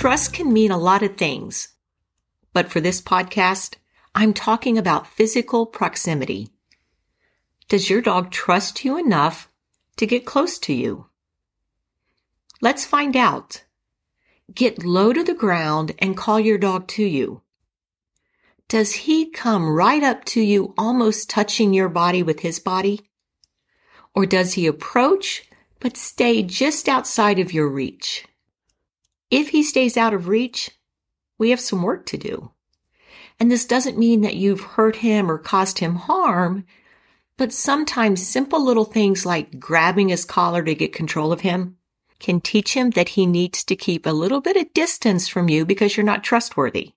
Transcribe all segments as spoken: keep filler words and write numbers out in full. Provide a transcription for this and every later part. Trust can mean a lot of things, but for this podcast, I'm talking about physical proximity. Does your dog trust you enough to get close to you? Let's find out. Get low to the ground and call your dog to you. Does he come right up to you, almost touching your body with his body? Or does he approach but stay just outside of your reach? If he stays out of reach, we have some work to do. And this doesn't mean that you've hurt him or caused him harm, but sometimes simple little things like grabbing his collar to get control of him can teach him that he needs to keep a little bit of distance from you because you're not trustworthy.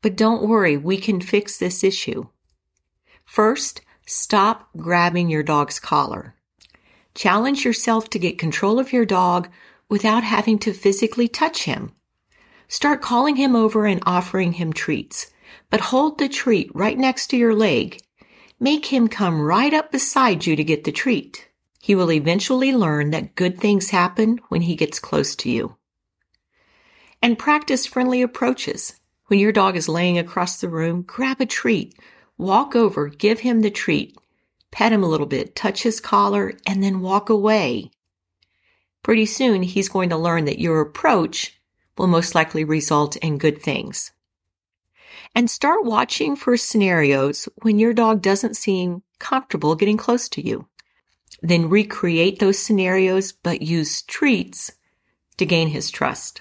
But don't worry, we can fix this issue. First, stop grabbing your dog's collar. Challenge yourself to get control of your dog without having to physically touch him. Start calling him over and offering him treats, but hold the treat right next to your leg. Make him come right up beside you to get the treat. He will eventually learn that good things happen when he gets close to you. And practice friendly approaches. When your dog is laying across the room, grab a treat, walk over, give him the treat, pet him a little bit, touch his collar, and then walk away. Pretty soon, he's going to learn that your approach will most likely result in good things. And start watching for scenarios when your dog doesn't seem comfortable getting close to you. Then recreate those scenarios, but use treats to gain his trust.